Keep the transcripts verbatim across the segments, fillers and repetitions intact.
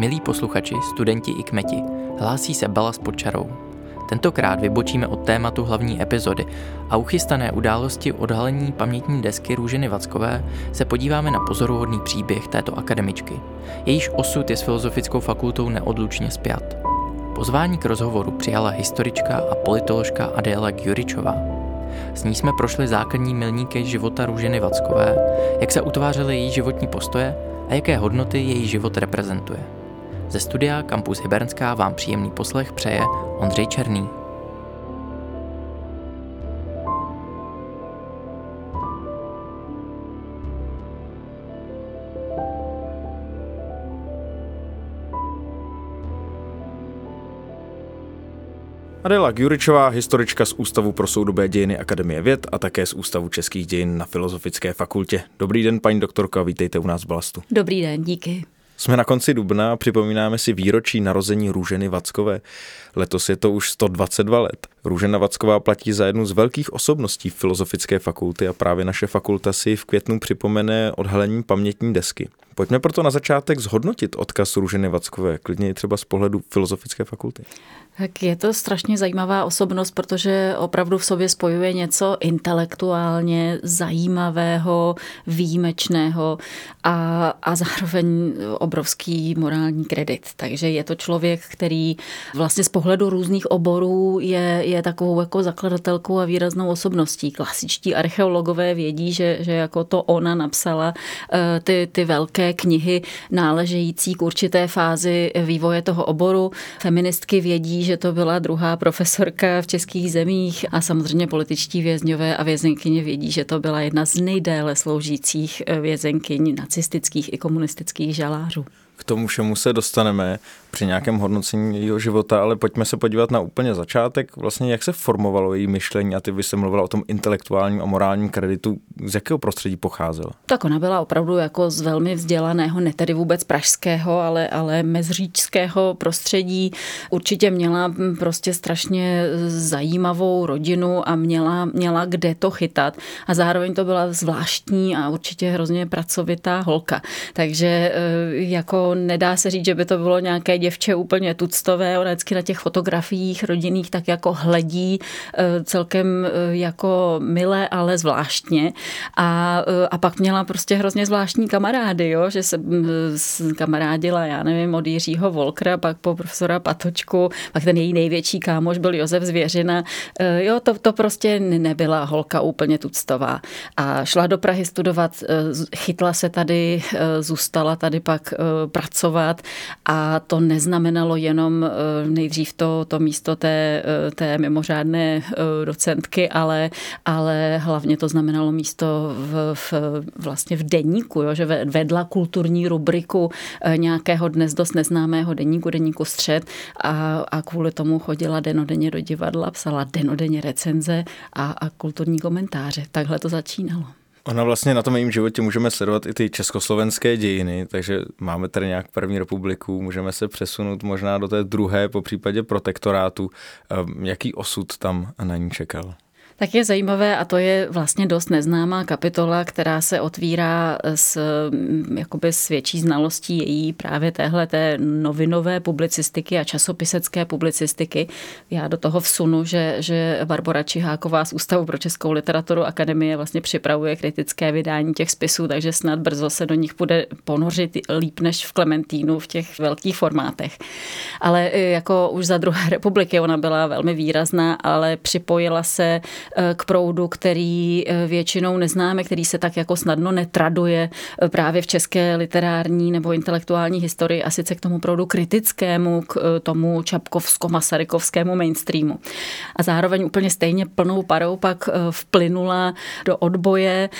Milí posluchači, studenti i kmeti, hlásí se Balast pod čarou. Tentokrát vybočíme od tématu hlavní epizody a uchystané události odhalení pamětní desky Růženy Vackové se podíváme na pozoruhodný příběh této akademičky. Jejíž osud je s Filozofickou fakultou neodlučně spjat. Pozvání k rozhovoru přijala historička a politoložka Adéla Gjuričová. S ní jsme prošli základní milníky života Růženy Vackové, jak se utvářely její životní postoje a jaké hodnoty její život reprezentuje. Ze studia Campus Hybernská vám příjemný poslech přeje Ondřej Černý. Adéla Gjuričová, historička z Ústavu pro soudobé dějiny Akademie věd a také z Ústavu českých dějin na Filozofické fakultě. Dobrý den, paní doktorko, vítejte u nás v Balastu. Dobrý den, díky. Jsme na konci dubna a připomínáme si výročí narození Růženy Vackové. Letos je to už sto dvacet dva let. Růžena Vacková platí za jednu z velkých osobností Filozofické fakulty a právě naše fakulta si v květnu připomene odhalení pamětní desky. Pojďme proto na začátek zhodnotit odkaz Růženy Vackové, klidně i třeba z pohledu Filozofické fakulty. Tak je to strašně zajímavá osobnost, protože opravdu v sobě spojuje něco intelektuálně zajímavého, výjimečného a, a zároveň obrovský morální kredit. Takže je to člověk, který vlastně z pohledu různých oborů je, je takovou jako zakladatelkou a výraznou osobností. Klasičtí archeologové vědí, že, že jako to ona napsala ty, ty velké knihy náležející k určité fázi vývoje toho oboru. Feministky vědí, že to byla druhá profesorka v českých zemích a samozřejmě političtí vězňové a vězenkyně vědí, že to byla jedna z nejdéle sloužících vězenkyň nacistických i komunistických žalářů. K tomu všemu se dostaneme při nějakém hodnocení jeho života, ale pojďme se podívat na úplně začátek, vlastně jak se formovalo její myšlení a ty byste mluvila o tom intelektuálním a morálním kreditu, z jakého prostředí pocházela? Tak ona byla opravdu jako z velmi vzdělaného, ne tedy vůbec pražského, ale, ale mezříčského prostředí. Určitě měla prostě strašně zajímavou rodinu a měla, měla kde to chytat a zároveň to byla zvláštní a určitě hrozně pracovitá holka. Takže jako nedá se říct, že by to bylo nějaké děvče úplně tuctové, ona vždycky na těch fotografiích rodinných tak jako hledí celkem jako mile, ale zvláštně. A, a pak měla prostě hrozně zvláštní kamarády, jo? Že se kamarádila, já nevím, od Jiřího Volkra, pak po profesora Patočku, pak ten její největší kámoš byl Josef Zvěřina. Jo, to, to prostě nebyla holka úplně tuctová. A šla do Prahy studovat, chytla se tady, zůstala tady pak pracovat a to neznamenalo jenom nejdřív to, to místo té, té mimořádné docentky, ale, ale hlavně to znamenalo místo v, v, vlastně v deníku, jo, že vedla kulturní rubriku nějakého dnes dost neznámého deníku, deníku Střed a, a kvůli tomu chodila denodenně do divadla, psala denodenně recenze a, a kulturní komentáře. Takhle to začínalo. Ona vlastně na tom jejím životě můžeme sledovat i ty československé dějiny, takže máme tady nějak první republiku, můžeme se přesunout možná do té druhé, po případě protektorátu. Jaký osud tam na ní čekal? Tak je zajímavé a to je vlastně dost neznámá kapitola, která se otvírá s, jakoby s větší znalostí její právě téhleté novinové publicistiky a časopisecké publicistiky. Já do toho vsunu, že, že Barbara Čiháková z Ústavu pro českou literaturu Akademie vlastně připravuje kritické vydání těch spisů, takže snad brzo se do nich bude ponořit líp než v Klementínu v těch velkých formátech. Ale jako už za druhé republiky ona byla velmi výrazná, ale připojila se k proudu, který většinou neznáme, který se tak jako snadno netraduje právě v české literární nebo intelektuální historii a sice k tomu proudu kritickému, k tomu čapkovsko-masarykovskému mainstreamu. A zároveň úplně stejně plnou parou pak vplynula do odboje.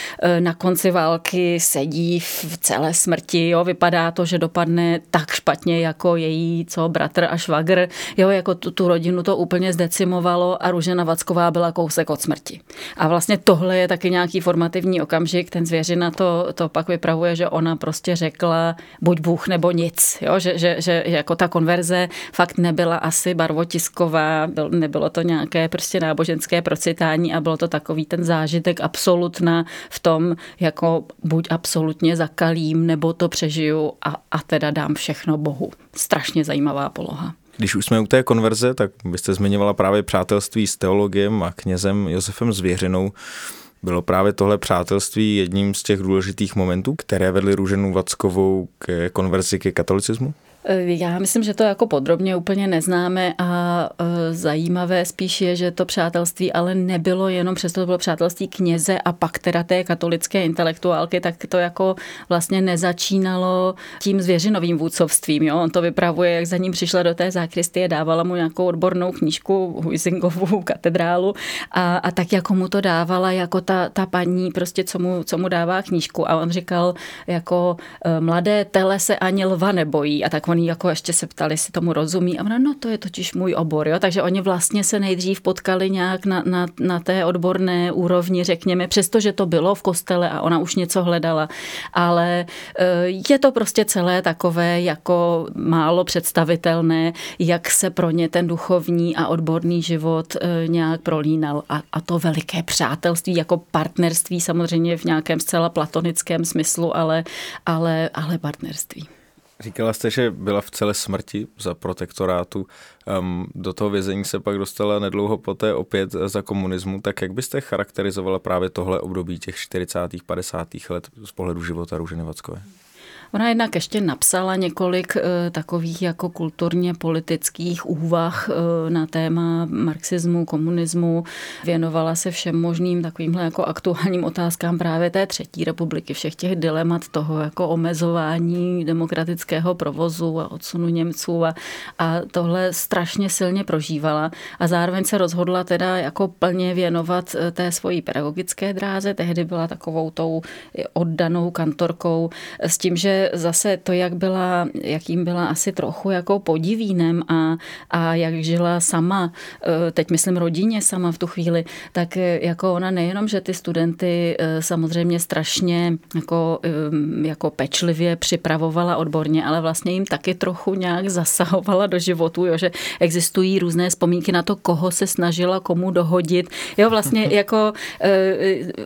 Na konci války sedí v celé smrti, jo, vypadá to, že dopadne tak špatně jako její, co, bratr a švagr, jo, jako tu, tu rodinu to úplně zdecimovalo a Růžena Vacková byla kousek od od smrti. A vlastně tohle je taky nějaký formativní okamžik, ten Zvěřina to, to pak vypravuje, že ona prostě řekla buď Bůh nebo nic, jo? Že, že, že jako ta konverze fakt nebyla asi barvotisková, nebylo to nějaké prostě náboženské procitání a bylo to takový ten zážitek absolutna v tom, jako buď absolutně zakalím, nebo to přežiju a, a teda dám všechno Bohu. Strašně zajímavá poloha. Když už jsme u té konverze, tak byste zmiňovala právě přátelství s teologem a knězem Josefem Zvěřinou. Bylo právě tohle přátelství jedním z těch důležitých momentů, které vedly Růženu Vackovou k konverzi ke katolicismu? Já myslím, že to jako podrobně úplně neznáme a zajímavé spíš je, že to přátelství ale nebylo jenom, přesto to bylo přátelství kněze a pak teda té katolické intelektuálky, tak to jako vlastně nezačínalo tím Zvěřinovým vůdcovstvím. Jo? On to vypravuje, jak za ním přišla do té zákristie, dávala mu nějakou odbornou knížku, Huizingovou katedrálu a, a tak jako mu to dávala jako ta, ta paní, prostě co mu, co mu dává knížku a on říkal jako mladé tele se ani lva nebojí a tak oni jako ještě se ptali, jestli tomu rozumí. A ona, no to je totiž můj obor, jo. Takže oni vlastně se nejdřív potkali nějak na, na, na té odborné úrovni, řekněme, přestože to bylo v kostele a ona už něco hledala. Ale je to prostě celé takové jako málo představitelné, jak se pro ně ten duchovní a odborný život nějak prolínal. A, a to veliké přátelství, jako partnerství samozřejmě v nějakém zcela platonickém smyslu, ale, ale, ale partnerství. Říkala jste, že byla v celé smrti za protektorátu. Do toho vězení se pak dostala nedlouho poté opět za komunismu. Tak jak byste charakterizovala právě tohle období těch čtyřicátých, padesátých let z pohledu života Růženy Vackové? Ona jednak ještě napsala několik e, takových jako kulturně politických úvah e, na téma marxismu, komunismu. Věnovala se všem možným takovýmhle jako aktuálním otázkám právě té třetí republiky, všech těch dilemat toho jako omezování demokratického provozu a odsunu Němců a, a tohle strašně silně prožívala a zároveň se rozhodla teda jako plně věnovat té svojí pedagogické dráze. Tehdy byla takovou tou oddanou kantorkou s tím, že zase to, jak byla, jakým byla asi trochu jako podivínem a, a jak žila sama, teď myslím rodině sama v tu chvíli, tak jako ona nejenom, že ty studenty samozřejmě strašně jako, jako pečlivě připravovala odborně, ale vlastně jim taky trochu nějak zasahovala do životu, jo, že existují různé vzpomínky na to, koho se snažila komu dohodit. Jo, vlastně jako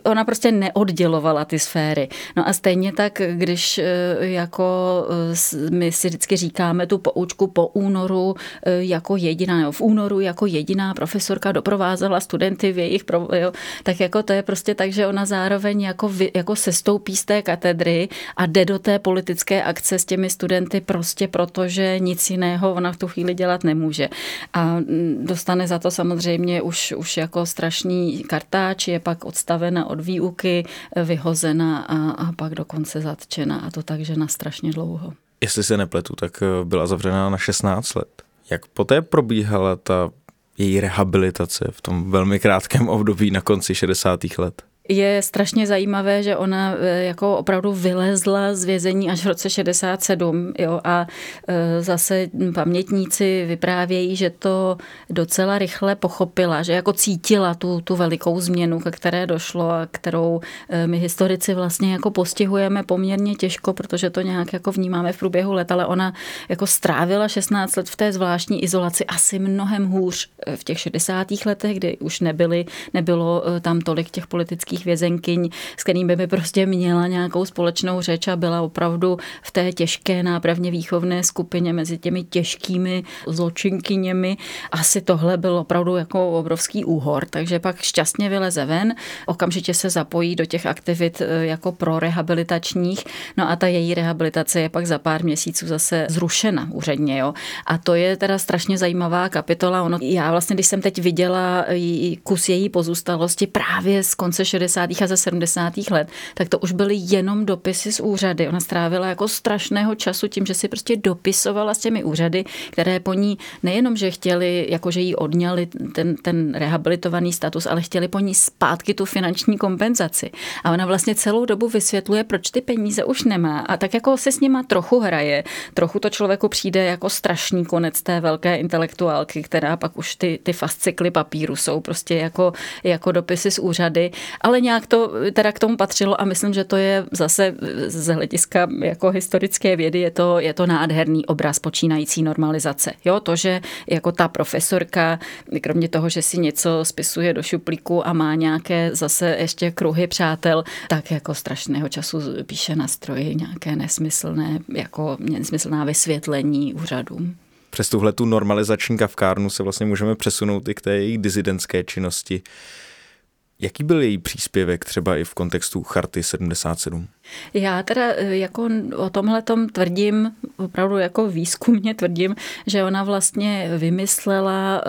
ona prostě neoddělovala ty sféry. No a stejně tak, když jako my si vždycky říkáme tu poučku po únoru jako jediná, nebo v únoru jako jediná profesorka doprovázela studenty v jejich, jo, tak jako to je prostě tak, že ona zároveň jako, jako sestoupí z té katedry a jde do té politické akce s těmi studenty prostě proto, že nic jiného ona v tu chvíli dělat nemůže. A dostane za to samozřejmě už, už jako strašný kartáč, je pak odstavena od výuky, vyhozena a, a pak dokonce zatčena a to takže na strašně dlouho. Jestli se nepletu, tak byla zavřená na šestnáct let. Jak poté probíhala ta její rehabilitace v tom velmi krátkém období na konci šedesátých let? Je strašně zajímavé, že ona jako opravdu vylezla z vězení až v roce šedesát sedm, jo, a zase pamětníci vyprávějí, že to docela rychle pochopila, že jako cítila tu, tu velikou změnu, ke které došlo a kterou my historici vlastně jako postihujeme poměrně těžko, protože to nějak jako vnímáme v průběhu let, ale ona jako strávila šestnáct let v té zvláštní izolaci asi mnohem hůř v těch šedesátých letech, kdy už nebyly, nebylo tam tolik těch politických vězenkyň, s kterými by prostě měla nějakou společnou řeč a byla opravdu v té těžké nápravně výchovné skupině mezi těmi těžkými zločinkyněmi. Asi tohle byl opravdu jako obrovský úhor, takže pak šťastně vyleze ven, okamžitě se zapojí do těch aktivit jako prorehabilitačních, no a ta její rehabilitace je pak za pár měsíců zase zrušena úředně, jo. A to je teda strašně zajímavá kapitola. Ono, já vlastně, když jsem teď viděla kus její pozůstalosti právě z konce šedesátých šedesátých a ze sedmdesátých let, tak to už byly jenom dopisy z úřady. Ona strávila jako strašného času tím, že si prostě dopisovala s těmi úřady, které po ní nejenom, že chtěli, jakože jí odňali ten, ten rehabilitovaný status, ale chtěli po ní zpátky tu finanční kompenzaci. A ona vlastně celou dobu vysvětluje, proč ty peníze už nemá. A tak jako se s nima trochu hraje, trochu to člověku přijde jako strašný konec té velké intelektuálky, která pak už ty, ty fascikly papíru jsou prostě jako, jako dopisy z úřady, ale nějak to teda k tomu patřilo a myslím, že to je zase z hlediska jako historické vědy je to, je to nádherný obraz počínající normalizace. Jo, to, že jako ta profesorka, kromě toho, že si něco spisuje do šuplíku a má nějaké zase ještě kruhy přátel, tak jako strašného času píše na stroji nějaké nesmyslné, jako nesmyslná vysvětlení úřadům. Přes tuhletu normalizační kafkárnu se vlastně můžeme přesunout i k té její disidentské činnosti. Jaký byl její příspěvek třeba i v kontextu Charty sedmdesát sedm? Já teda jako o tomhletom tvrdím, opravdu jako výzkumně tvrdím, že ona vlastně vymyslela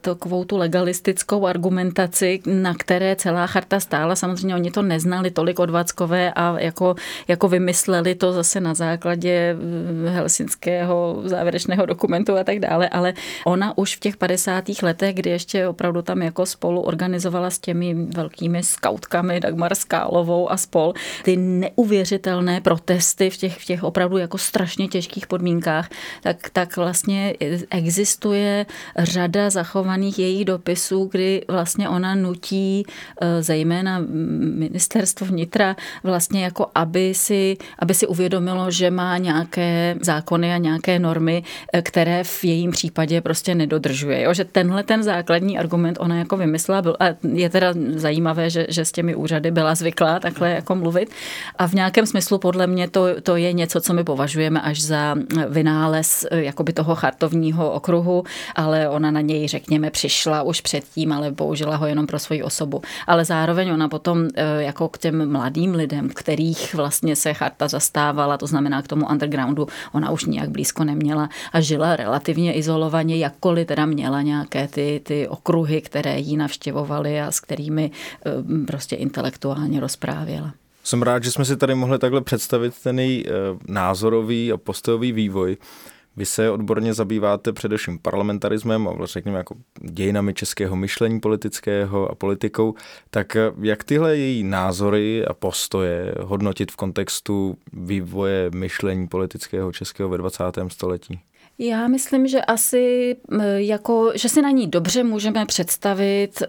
takovou tu legalistickou argumentaci, na které celá charta stála. Samozřejmě oni to neznali tolik od Vackové a jako, jako vymysleli to zase na základě helsinského závěrečného dokumentu a tak dále, ale ona už v těch padesátých letech, kdy ještě opravdu tam jako spolu organizovala s těmi velkými skautkami, Dagmar Skálovou a spol, ty neuvěřitelné protesty v těch, v těch opravdu jako strašně těžkých podmínkách, tak, tak vlastně existuje řada zachovaných jejich dopisů, kdy vlastně ona nutí zejména ministerstvo vnitra vlastně jako, aby si, aby si uvědomilo, že má nějaké zákony a nějaké normy, které v jejím případě prostě nedodržuje. Jo? Že tenhle ten základní argument ona jako vymyslela, byl, a je teda zajímavé, že, že s těmi úřady byla zvyklá takhle jako mluvit. A v nějakém smyslu podle mě to, to je něco, co my považujeme až za vynález jakoby toho chartovního okruhu, ale ona na něj, řekněme, přišla už předtím, ale použila ho jenom pro svoji osobu. Ale zároveň ona potom jako k těm mladým lidem, kterých vlastně se charta zastávala, to znamená k tomu undergroundu, ona už nijak blízko neměla a žila relativně izolovaně, jakkoliv teda měla nějaké ty, ty okruhy, které jí navštěvovaly a s kterými prostě intelektuálně rozprávěla. Jsem rád, že jsme si tady mohli takhle představit ten její názorový a postojový vývoj. Vy se odborně zabýváte především parlamentarismem a řekněme jako dějinami českého myšlení politického a politikou. Tak jak tyhle její názory a postoje hodnotit v kontextu vývoje myšlení politického českého ve dvacátém století? Já myslím, že asi jako, že si na ní dobře můžeme představit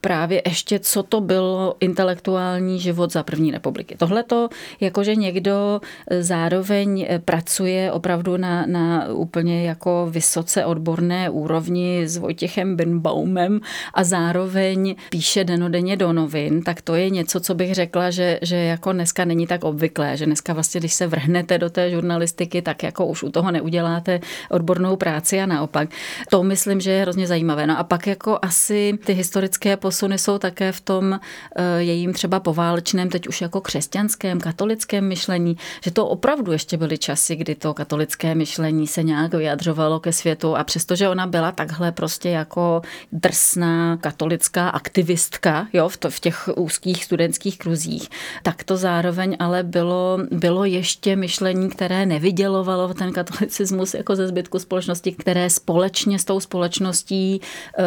právě ještě, co to bylo intelektuální život za první republiky. Tohleto, jakože někdo zároveň pracuje opravdu na, na úplně jako vysoce odborné úrovni s Vojtěchem Birnbaumem a zároveň píše denodenně do novin, tak to je něco, co bych řekla, že, že jako dneska není tak obvyklé, že dneska vlastně, když se vrhnete do té žurnalistiky, tak jako už u toho neuděláte odbornou práci a naopak. To myslím, že je hrozně zajímavé. No a pak jako asi ty historické posuny jsou také v tom e, jejím třeba poválečném, teď už jako křesťanském, katolickém myšlení, že to opravdu ještě byly časy, kdy to katolické myšlení se nějak vyjadřovalo ke světu a přestože ona byla takhle prostě jako drsná katolická aktivistka, jo, v, to, v těch úzkých studentských kruzích, tak to zároveň ale bylo, bylo ještě myšlení, které nevydělovalo ten katolicismus jako ze zbytku společnosti, které společně s tou společností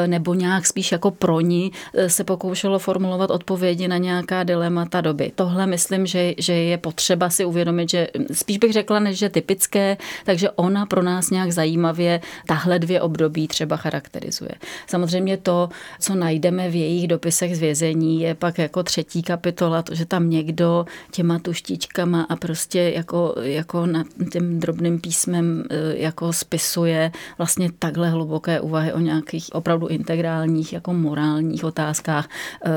nebo nějak spíš jako pro ní se pokoušelo formulovat odpovědi na nějaká dilemata doby. Tohle myslím, že, že je potřeba si uvědomit, že spíš bych řekla, než že typické, takže ona pro nás nějak zajímavě tahle dvě období třeba charakterizuje. Samozřejmě to, co najdeme v jejich dopisech z vězení, je pak jako třetí kapitola, to, že tam někdo těma tuštičkama a prostě jako, jako nad tím drobným písmem jako spisuje vlastně takhle hluboké úvahy o nějakých opravdu integrálních, jako morálních otázkách.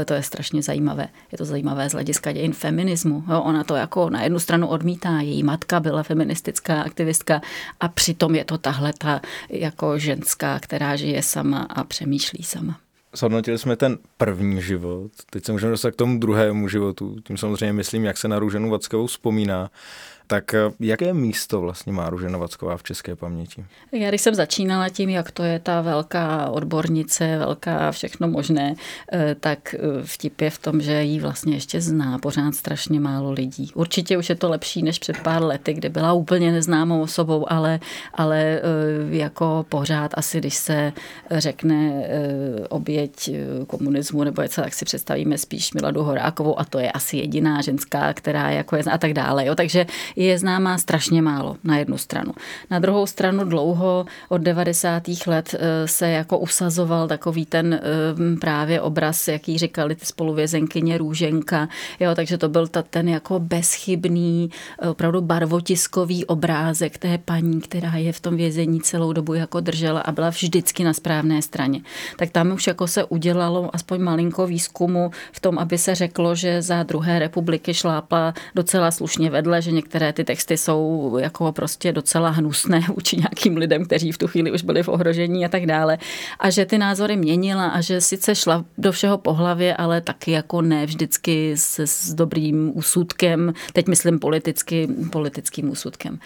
To je strašně zajímavé. Je to zajímavé z hlediska dějin feminismu. Jo, ona to jako na jednu stranu odmítá. Její matka byla feministická aktivistka a přitom je to tahleta jako ženská, která žije sama a přemýšlí sama. Zhodnotili jsme ten první život, teď se můžeme dostat k tomu druhému životu. Tím samozřejmě myslím, jak se na Růženu Vackovou vzpomíná. Tak jaké místo vlastně má Růžena Vacková v české paměti? Já když jsem začínala tím, jak to je ta velká odbornice, velká všechno možné, tak vtip je v tom, že ji vlastně ještě zná pořád strašně málo lidí. Určitě už je to lepší než před pár lety, kdy byla úplně neznámou osobou, ale, ale jako pořád asi, když se řekne oběť komunismu nebo něco, tak si představíme spíš Miladu Horákovou a to je asi jediná ženská, která jako je a tak dále. Jo. Takže je známá strašně málo na jednu stranu. Na druhou stranu dlouho od devadesátých let se jako usazoval takový ten právě obraz, jaký říkali ty spoluvězenkyně Růženka. Jo, takže to byl ta, ten jako bezchybný, opravdu barvotiskový obrázek té paní, která je v tom vězení celou dobu jako držela a byla vždycky na správné straně. Tak tam už jako se udělalo aspoň malinko výzkumu v tom, aby se řeklo, že za druhé republiky šlápla docela slušně vedle, že některé ty texty jsou jako prostě docela hnusné vůči nějakým lidem, kteří v tu chvíli už byli v ohrožení a tak dále. A že ty názory měnila a že sice šla do všeho po hlavě, ale taky jako ne vždycky s, s dobrým úsudkem, teď myslím politicky, politickým úsudkem.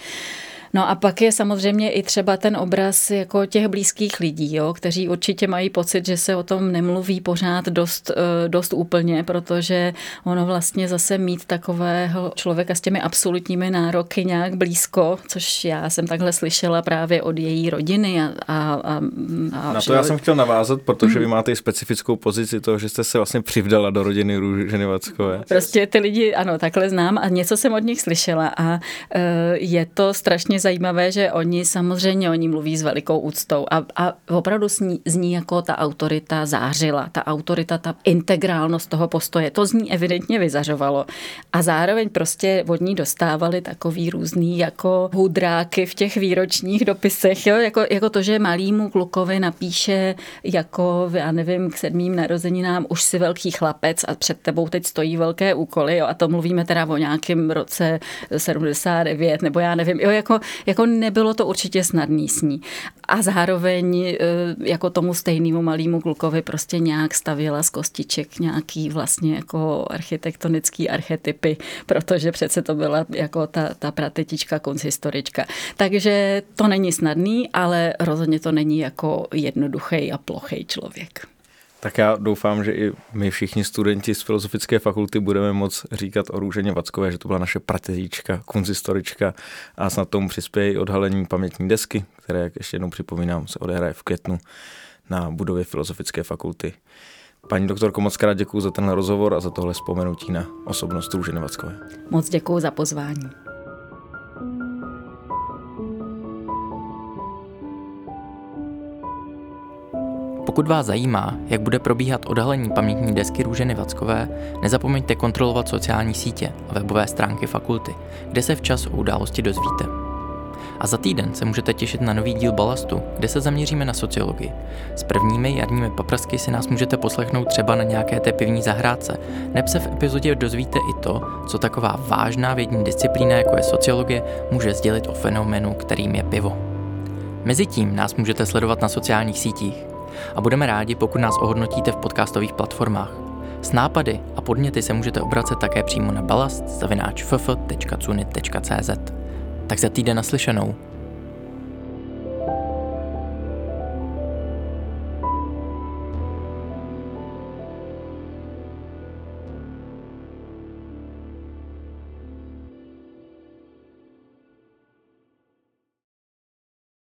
No a pak je samozřejmě i třeba ten obraz jako těch blízkých lidí, jo, kteří určitě mají pocit, že se o tom nemluví pořád dost, dost úplně, protože ono vlastně zase mít takového člověka s těmi absolutními nároky nějak blízko, což já jsem takhle slyšela právě od její rodiny. A, a, a, a na to já jsem chtěl navázat, protože vy máte i specifickou pozici toho, že jste se vlastně přivdala do rodiny Růženy Vackové. Prostě ty lidi, ano, takhle znám a něco jsem od nich slyšela a je to strašně zajímavé, že oni samozřejmě o ní mluví s velikou úctou a, a opravdu zní, zní jako ta autorita zářila, ta autorita, ta integrálnost toho postoje, to z ní evidentně vyzařovalo a zároveň prostě od ní dostávali takový různý jako hudráky v těch výročních dopisech, jo? Jako, jako to, že malýmu klukovi napíše jako, já nevím, k sedmým narozeninám už si velký chlapec a před tebou teď stojí velké úkoly, jo? A to mluvíme teda o nějakém roce sedmdesát devět, nebo já nevím, jo, jako Jako nebylo to určitě snadný s ní. A zároveň jako tomu stejnému malému klukovi prostě nějak stavěla z kostiček nějaký vlastně jako architektonický archetypy, protože přece to byla jako ta, ta pratetička, konzistorička. Takže to není snadný, ale rozhodně to není jako jednoduchý a plochý člověk. Tak já doufám, že i my všichni studenti z Filozofické fakulty budeme moc říkat o Růženě Vackové, že to byla naše pratetíčka, konzistorička a snad tomu přispěje i odhalení pamětní desky, které, jak ještě jednou připomínám, se odehraje v květnu na budově Filozofické fakulty. Paní doktorko, moc krát děkuju za tenhle rozhovor a za tohle vzpomenutí na osobnost Růženy Vackové. Moc děkuju za pozvání. Pokud vás zajímá, jak bude probíhat odhalení pamětní desky Růženy Vackové, nezapomeňte kontrolovat sociální sítě a webové stránky fakulty, kde se včas o události dozvíte. A za týden se můžete těšit na nový díl Balastu, kde se zaměříme na sociologii. S prvními jarními paprsky si nás můžete poslechnout třeba na nějaké té pivní zahrádce, nebo se v epizodě dozvíte i to, co taková vážná vědní disciplína, jako je sociologie, může sdělit o fenoménu, kterým je pivo. Mezitím nás můžete sledovat na sociálních sítích. A budeme rádi, pokud nás ohodnotíte v podcastových platformách. S nápady a podněty se můžete obracet také přímo na balast zavináč f f tečka cunit tečka c z. Tak za týden naslyšenou.